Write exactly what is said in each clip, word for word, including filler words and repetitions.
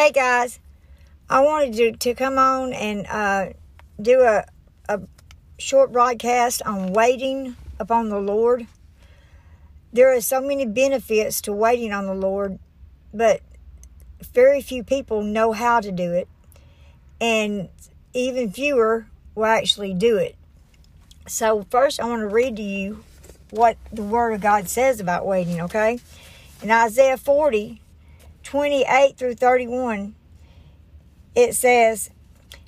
Hey guys, I wanted to, to come on and uh, do a, a short broadcast on waiting upon the Lord. There are so many benefits to waiting on the Lord, but very few people know how to do it, and even fewer will actually do it. So first I want to read to you what the Word of God says about waiting, okay? In Isaiah forty, twenty-eight through thirty-one, it says,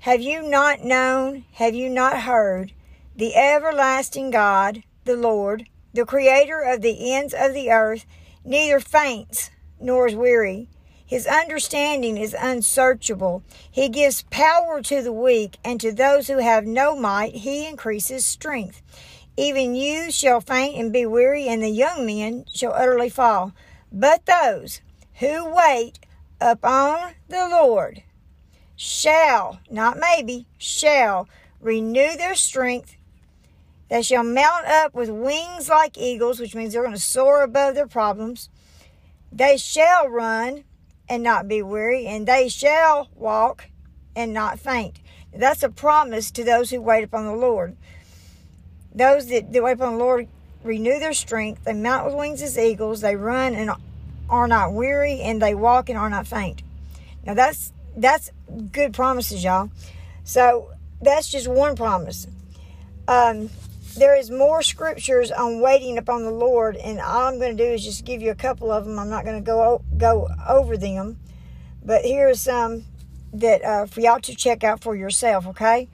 "Have you not known, have you not heard, the everlasting God, the Lord, the creator of the ends of the earth, neither faints nor is weary. His understanding is unsearchable. He gives power to the weak, and to those who have no might, he increases strength. Even youths shall faint and be weary, and the young men shall utterly fall. But those who wait upon the Lord shall," not maybe, shall, "renew their strength. They shall mount up with wings like eagles," which means they're going to soar above their problems. "They shall run and not be weary, and they shall walk and not faint." That's a promise to those who wait upon the Lord. Those that, that wait upon the Lord renew their strength. They mount with wings as eagles. They run and are not weary, and they walk and are not faint. Now, that's that's good promises, y'all. So that's just one promise. Um, there is more scriptures on waiting upon the Lord, and all I'm going to do is just give you a couple of them. I'm not going to go go over them, but here are some that uh, for y'all to check out for yourself, okay?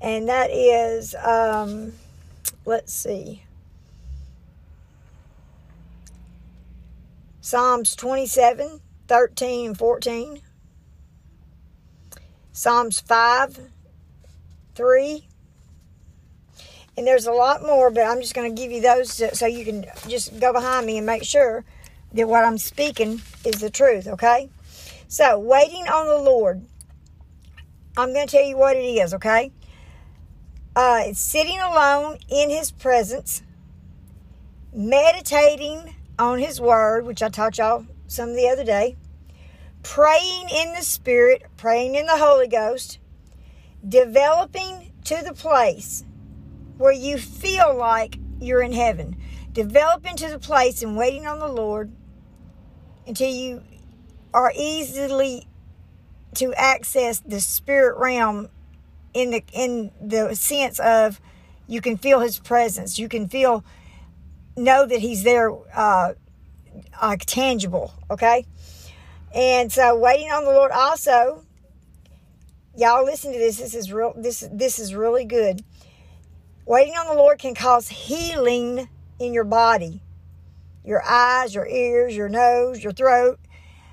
And that is, um, let's see, Psalms twenty-seven, thirteen, and fourteen. Psalms five, three. And there's a lot more, but I'm just going to give you those so you can just go behind me and make sure that what I'm speaking is the truth, okay? So, waiting on the Lord. I'm going to tell you what it is, okay? Uh, it's sitting alone in His presence, meditating on His Word, which I taught y'all some the other day, praying in the Spirit, praying in the Holy Ghost, developing to the place where you feel like you're in heaven, developing to the place and waiting on the Lord until you are easily to access the spirit realm in the in the sense of you can feel His presence, you can feel know that He's there, uh, uh, tangible, okay? And so waiting on the Lord also, y'all listen to this, this is real, this, this is really good. Waiting on the Lord can cause healing in your body, your eyes, your ears, your nose, your throat.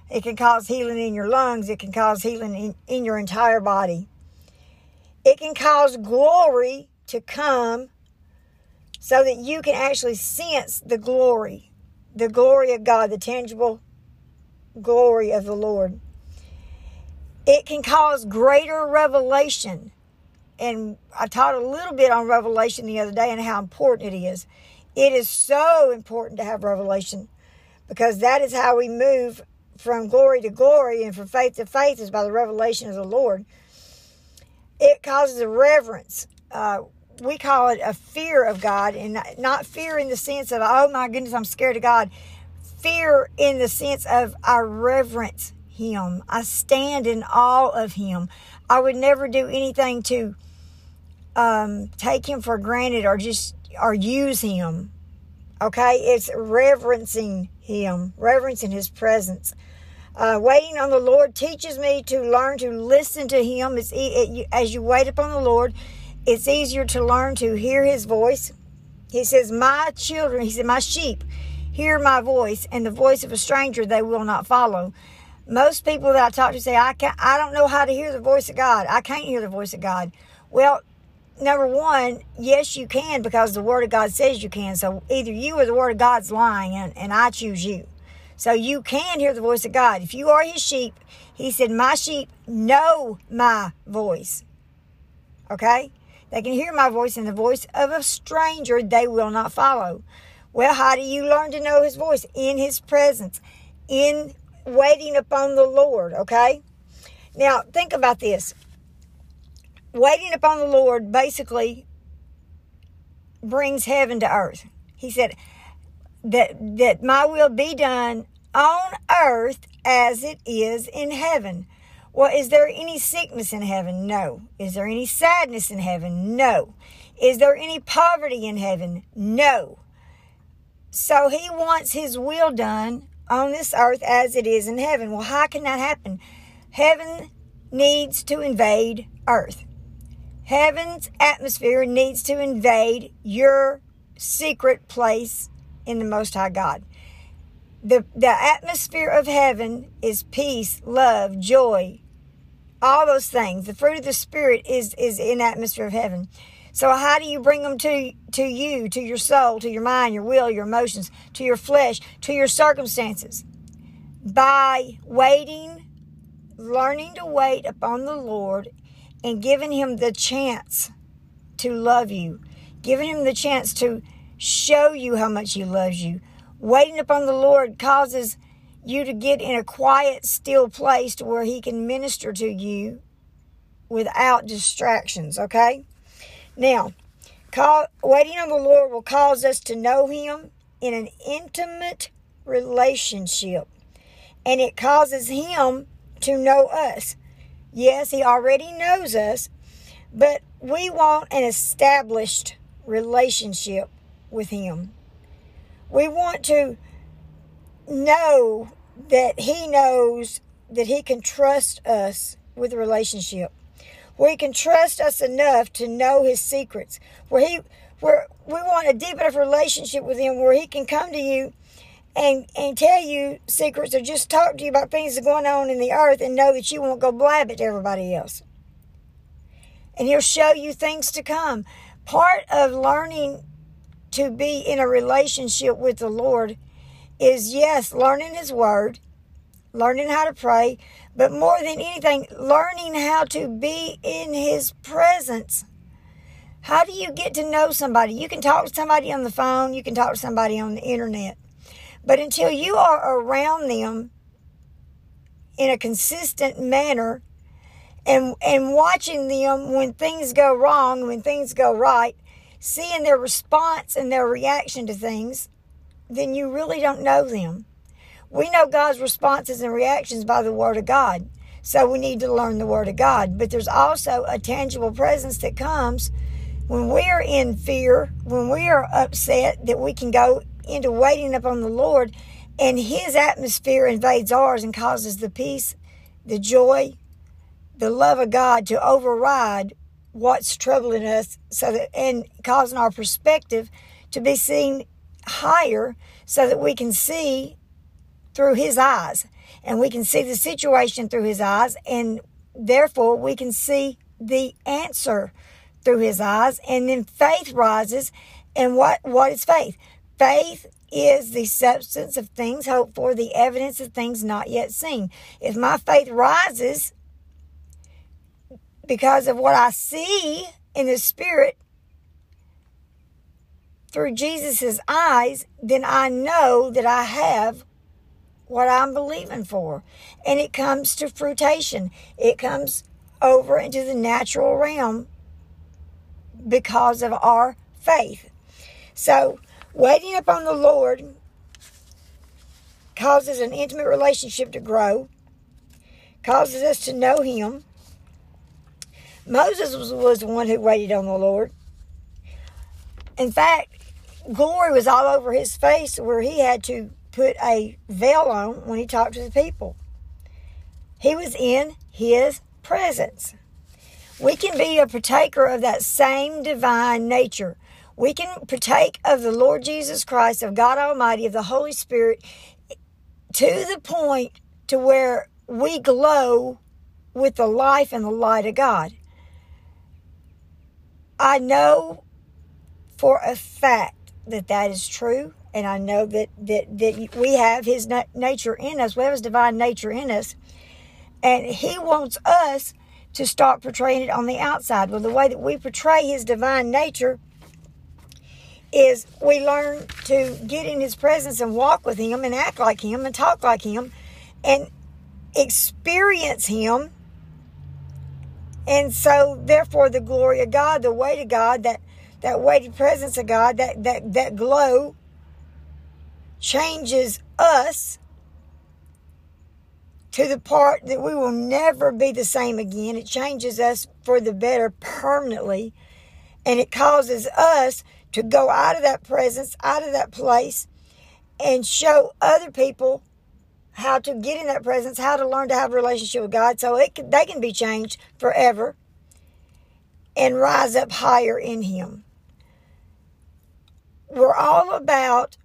It can cause healing in your lungs. It can cause healing in, in your entire body. It can cause glory to come so that you can actually sense the glory, the glory of God, the tangible glory of the Lord. It can cause greater revelation. And I taught a little bit on revelation the other day and how important it is. It is so important to have revelation because that is how we move from glory to glory and from faith to faith is by the revelation of the Lord. It causes a reverence. Uh, We call it a fear of God, and not fear in the sense of, oh my goodness, I'm scared of God. Fear in the sense of I reverence Him. I stand in awe of Him. I would never do anything to um, take Him for granted or just or use Him. Okay? It's reverencing Him, reverencing His presence. Uh, waiting on the Lord teaches me to learn to listen to Him. It's, it, as you wait upon the Lord, it's easier to learn to hear His voice. He says, my children, He said, my sheep, hear my voice, and the voice of a stranger they will not follow. Most people that I talk to say, I can't, I don't know how to hear the voice of God. I can't hear the voice of God. Well, number one, yes, you can, because the Word of God says you can. So either you or the Word of God's lying, and, and I choose you. So you can hear the voice of God. If you are His sheep, He said, my sheep know my voice. Okay? They can hear my voice, and the voice of a stranger they will not follow. Well, how do you learn to know His voice? In His presence, in waiting upon the Lord, okay? Now, think about this. Waiting upon the Lord basically brings heaven to earth. He said that, that my will be done on earth as it is in heaven. Well, is there any sickness in heaven? No. Is there any sadness in heaven? No. Is there any poverty in heaven? No. So he wants his will done on this earth as it is in heaven. Well, how can that happen? Heaven needs to invade earth. Heaven's atmosphere needs to invade your secret place in the Most High God. The, the atmosphere of heaven is peace, love, joy, all those things. The fruit of the Spirit is, is in the atmosphere of heaven. So how do you bring them to, to you, to your soul, to your mind, your will, your emotions, to your flesh, to your circumstances? By waiting, learning to wait upon the Lord and giving him the chance to love you, giving him the chance to show you how much he loves you. Waiting upon the Lord causes you to get in a quiet, still place to where he can minister to you without distractions, okay? Now, call, waiting on the Lord will cause us to know him in an intimate relationship, and it causes him to know us. Yes, he already knows us, but we want an established relationship with him. We want to know that he knows that he can trust us with a relationship. We can trust us enough to know his secrets. Where he, where we want a deep enough relationship with him where he can come to you and, and tell you secrets or just talk to you about things that are going on in the earth and know that you won't go blab it to everybody else. And he'll show you things to come. Part of learning to be in a relationship with the Lord is, yes, learning his word, learning how to pray, but more than anything, learning how to be in his presence. How do you get to know somebody? You can talk to somebody on the phone. You can talk to somebody on the internet. But until you are around them in a consistent manner and, and watching them when things go wrong, when things go right, seeing their response and their reaction to things, then you really don't know them. We know God's responses and reactions by the Word of God, so we need to learn the Word of God. But there's also a tangible presence that comes when we're in fear, when we are upset, that we can go into waiting upon the Lord, and his atmosphere invades ours and causes the peace, the joy, the love of God to override what's troubling us, so that, and causing our perspective to be seen higher so that we can see through his eyes, and we can see the situation through his eyes, and therefore we can see the answer through his eyes. And then faith rises. And what what is faith? Faith is the substance of things hoped for, the evidence of things not yet seen. If my faith rises because of what I see in the Spirit through Jesus' eyes, then I know that I have what I'm believing for. And it comes to fruition. It comes over into the natural realm because of our faith. So waiting upon the Lord causes an intimate relationship to grow, causes us to know him. Moses was, was the one who waited on the Lord. In fact, glory was all over his face where he had to put a veil on when he talked to the people. He was in his presence. We can be a partaker of that same divine nature. We can partake of the Lord Jesus Christ, of God Almighty, of the Holy Spirit, to the point to where we glow with the life and the light of God. I know for a fact that that is true. And I know that, that, that we have his na- nature in us. We have his divine nature in us. And he wants us to start portraying it on the outside. Well, the way that we portray his divine nature is we learn to get in his presence and walk with him and act like him and talk like him and experience him And so, therefore, the glory of God, the weight of God, that, that weighty presence of God, that, that, that glow changes us to the part that we will never be the same again. It changes us for the better permanently. And it causes us to go out of that presence, out of that place, and show other people how to get in that presence, how to learn to have a relationship with God, so it can, they can be changed forever and rise up higher in Him. We're all about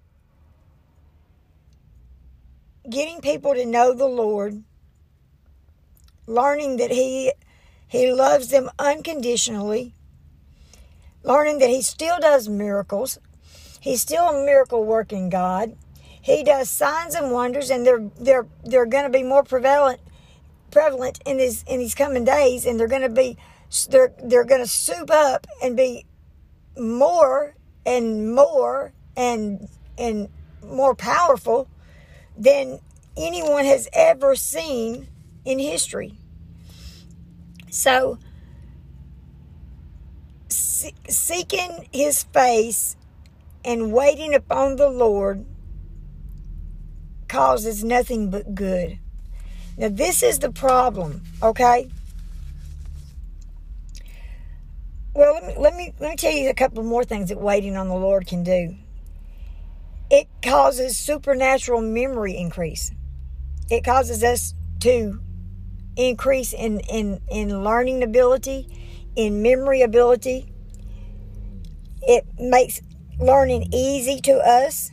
getting people to know the Lord, learning that He He loves them unconditionally, learning that He still does miracles. He's still a miracle working God. He does signs and wonders, and they're they're they're going to be more prevalent prevalent in these in these coming days, and they're going to be they're they're going to soup up and be more and more and and more powerful than anyone has ever seen in history. So, se- seeking His face and waiting upon the Lord causes nothing but good. Now, this is the problem, okay? Well, let me, let me, let me tell you a couple more things that waiting on the Lord can do. It causes supernatural memory increase. It causes us to increase in, in, in learning ability, in memory ability. It makes learning easy to us.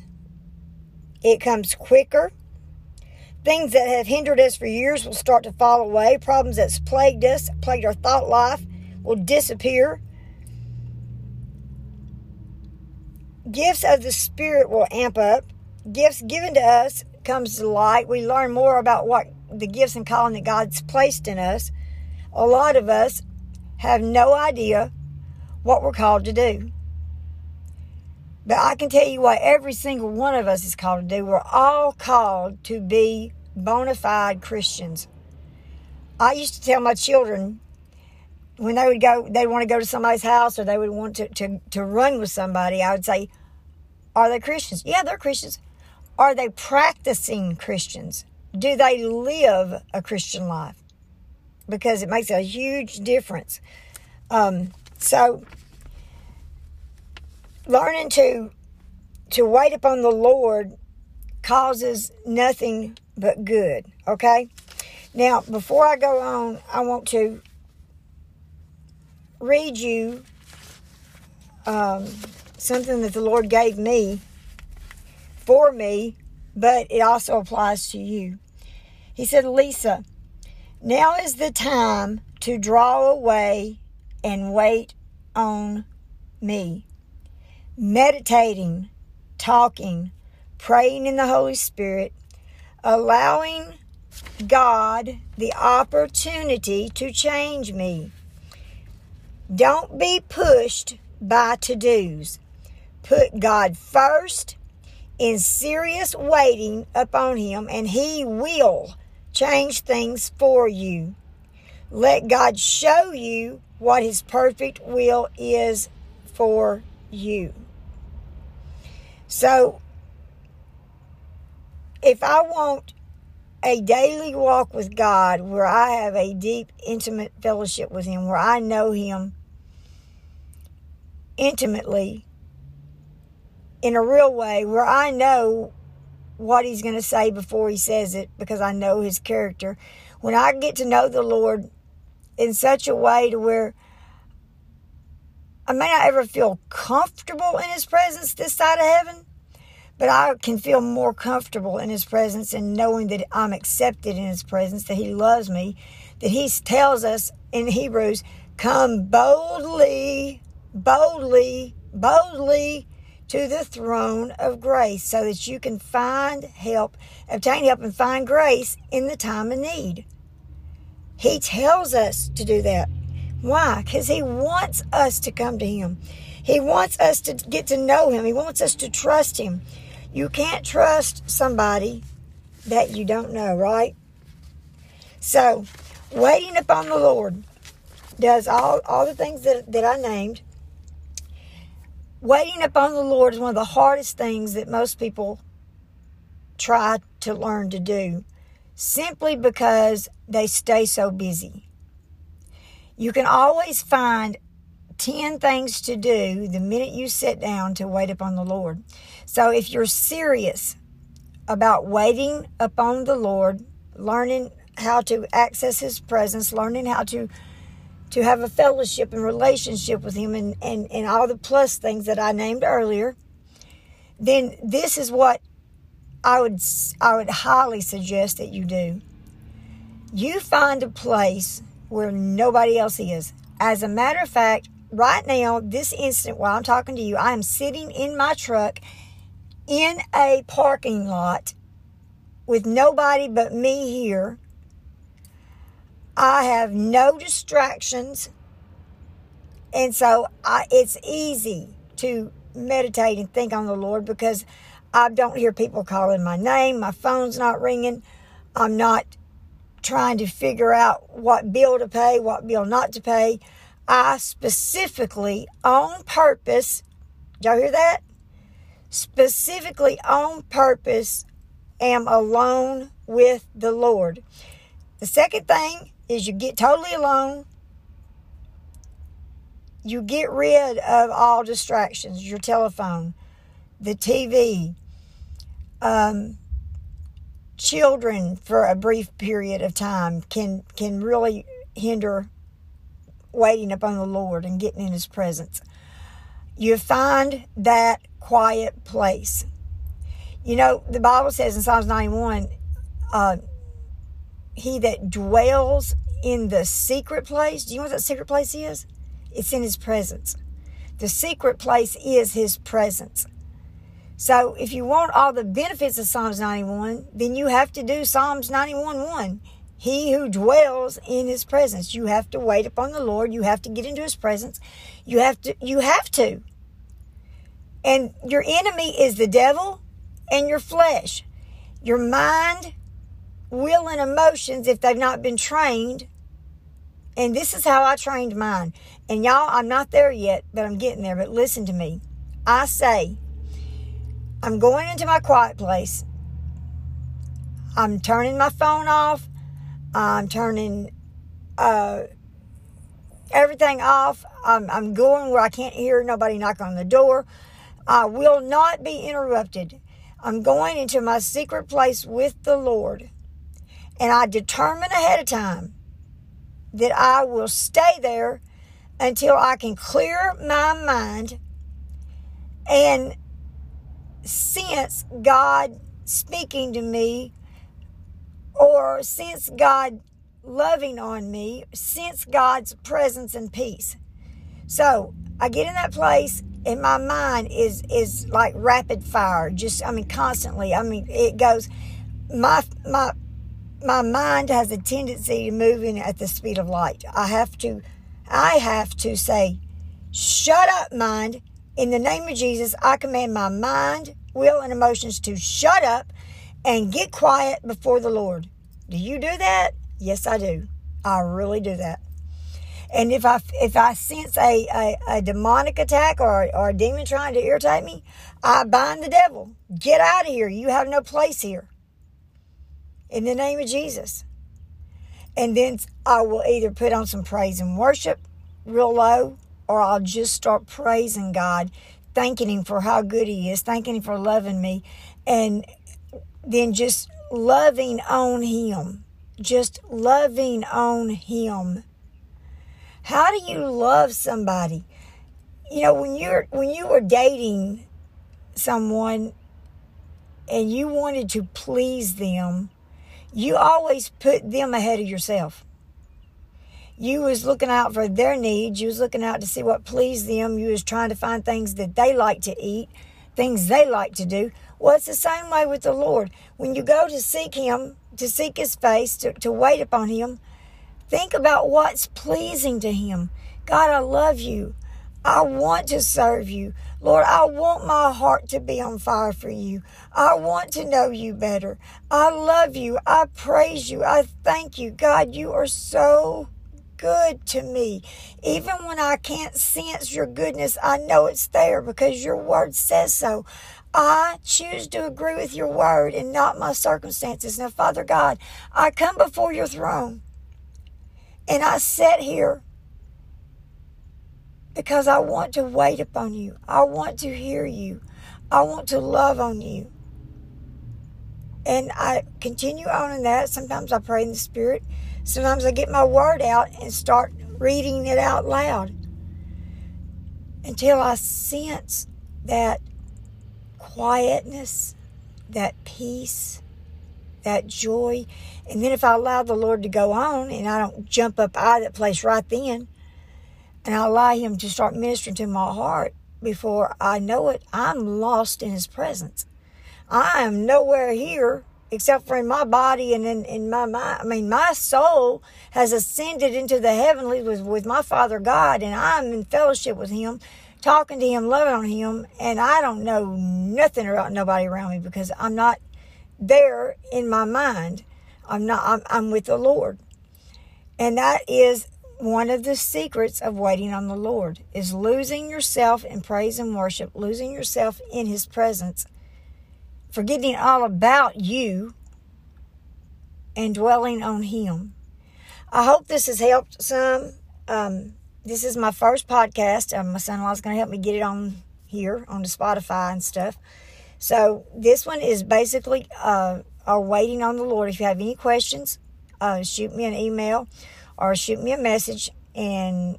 It comes quicker. Things that have hindered us for years will start to fall away. Problems that's plagued us, plagued our thought life, will disappear. Gifts of the Spirit will amp up. Gifts given to us comes to light. We learn more about what the gifts and calling that God's placed in us. A lot of us have no idea what we're called to do. But I can tell you what every single one of us is called to do. We're all called to be bona fide Christians. I used to tell my children when they would go, they'd want to go to somebody's house or they would want to, to, to run with somebody, I would say, are they Christians? Yeah, they're Christians. Are they practicing Christians? Do they live a Christian life? Because it makes a huge difference. Um, so learning to, to wait upon the Lord causes nothing but good, okay? Now, before I go on, I want to read you um, something that the Lord gave me for me, but it also applies to you. He said, Lisa, now is the time to draw away and wait on me, meditating, talking, praying in the Holy Spirit, allowing God the opportunity to change me. Don't be pushed by to-dos. Put God first in serious waiting upon Him, and He will change things for you. Let God show you what His perfect will is for you. So, if I want a daily walk with God where I have a deep, intimate fellowship with Him, where I know Him intimately in a real way, where I know what He's going to say before He says it because I know His character. When I get to know the Lord in such a way to where I may not ever feel comfortable in His presence this side of heaven, but I can feel more comfortable in His presence and knowing that I'm accepted in His presence, that He loves me, that He tells us in Hebrews, come boldly, boldly, boldly to the throne of grace so that you can find help, obtain help and find grace in the time of need. He tells us to do that. Why? Because He wants us to come to Him. He wants us to get to know Him. He wants us to trust Him. You can't trust somebody that you don't know, right? So, waiting upon the Lord does all, all the things that, that I named. Waiting upon the Lord is one of the hardest things that most people try to learn to do, simply because they stay so busy. You can always find ten things to do the minute you sit down to wait upon the Lord. So if you're serious about waiting upon the Lord, learning how to access His presence, learning how to to have a fellowship and relationship with Him, and, and, and all the plus things that I named earlier, then this is what I would I would highly suggest that you do. You find a place where nobody else is. As a matter of fact, right now, this instant, while I'm talking to you, I am sitting in my truck in a parking lot with nobody but me here. I have no distractions, and so I, it's easy to meditate and think on the Lord, because I don't hear people calling my name. My phone's not ringing. I'm not trying to figure out what bill to pay, what bill not to pay. I specifically, on purpose, y'all hear that? Specifically, on purpose, am alone with the Lord. The second thing is you get totally alone. You get rid of all distractions, your telephone, the T V, um, children for a brief period of time can can really hinder waiting upon the Lord and getting in His presence. You find that quiet place. You know, the Bible says in Psalms ninety-one, uh, he that dwells in the secret place. Do you know what that secret place is? It's in His presence. The secret place is His presence. So if you want all the benefits of Psalms ninety-one, then you have to do Psalms ninety-one one. He who dwells in His presence. You have to wait upon the Lord. You have to get into His presence. You have to. You have to. And your enemy is the devil and your flesh. Your mind, will, and emotions, if they've not been trained. And this is how I trained mine. And y'all, I'm not there yet, but I'm getting there. But listen to me. I say, I'm going into my quiet place. I'm turning my phone off. I'm turning uh, everything off. I'm, I'm going where I can't hear nobody knock on the door. I will not be interrupted. I'm going into my secret place with the Lord. And I determine ahead of time that I will stay there until I can clear my mind and sense God speaking to me, or sense God loving on me, sense God's presence and peace. So I get in that place, and my mind is is like rapid fire. Just, I mean, constantly. I mean, it goes, my my. My mind has a tendency to move in at the speed of light. I have to, I have to say, shut up, mind. In the name of Jesus, I command my mind, will, and emotions to shut up and get quiet before the Lord. Do you do that? Yes, I do. I really do that. And if I if I sense a, a, a demonic attack or, or a demon trying to irritate me, I bind the devil. Get out of here. You have no place here. In the name of Jesus. And then I will either put on some praise and worship real low, or I'll just start praising God, thanking Him for how good He is, thanking Him for loving me, and then just loving on Him. Just loving on Him. How do you love somebody? You know, when you're when you were dating someone and you wanted to please them, you always put them ahead of yourself. You was looking out for their needs. You was looking out to see what pleased them. You was trying to find things that they like to eat, things they like to do. Well, it's the same way with the Lord. When you go to seek Him, to seek His face, to, to wait upon Him, think about what's pleasing to Him. God, I love You. I want to serve You. Lord, I want my heart to be on fire for You. I want to know You better. I love You. I praise You. I thank You. God, You are so good to me. Even when I can't sense your goodness, I know it's there because your word says so. I choose to agree with your word and not my circumstances. Now, Father God, I come before your throne and I sit here because I want to wait upon you. I want to hear you. I want to love on you. And I continue on in that. Sometimes I pray in the Spirit. Sometimes I get my word out and start reading it out loud until I sense that quietness, that peace, that joy. And then if I allow the Lord to go on and I don't jump up out of that place right then, and I allow him to start ministering to my heart, before I know it, I'm lost in his presence. I am nowhere here except for in my body and in, in my mind. I mean, my soul has ascended into the heavenly with, with my Father God, and I'm in fellowship with him, talking to him, loving on him, and I don't know nothing about nobody around me because I'm not there in my mind. I'm not. I'm, I'm with the Lord. And that is one of the secrets of waiting on the Lord, is losing yourself in praise and worship, losing yourself in his presence, forgetting all about you and dwelling on him. I hope this has helped some. Um, this is my first podcast. Um, my son-in-law is going to help me get it on here, on the Spotify and stuff. So this one is basically uh, our waiting on the Lord. If you have any questions, uh, shoot me an email or shoot me a message, and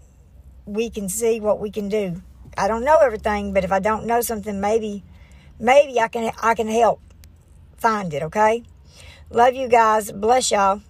we can see what we can do. I don't know everything, but if I don't know something, maybe... Maybe I can I can help find it, okay? Love you guys. Bless y'all.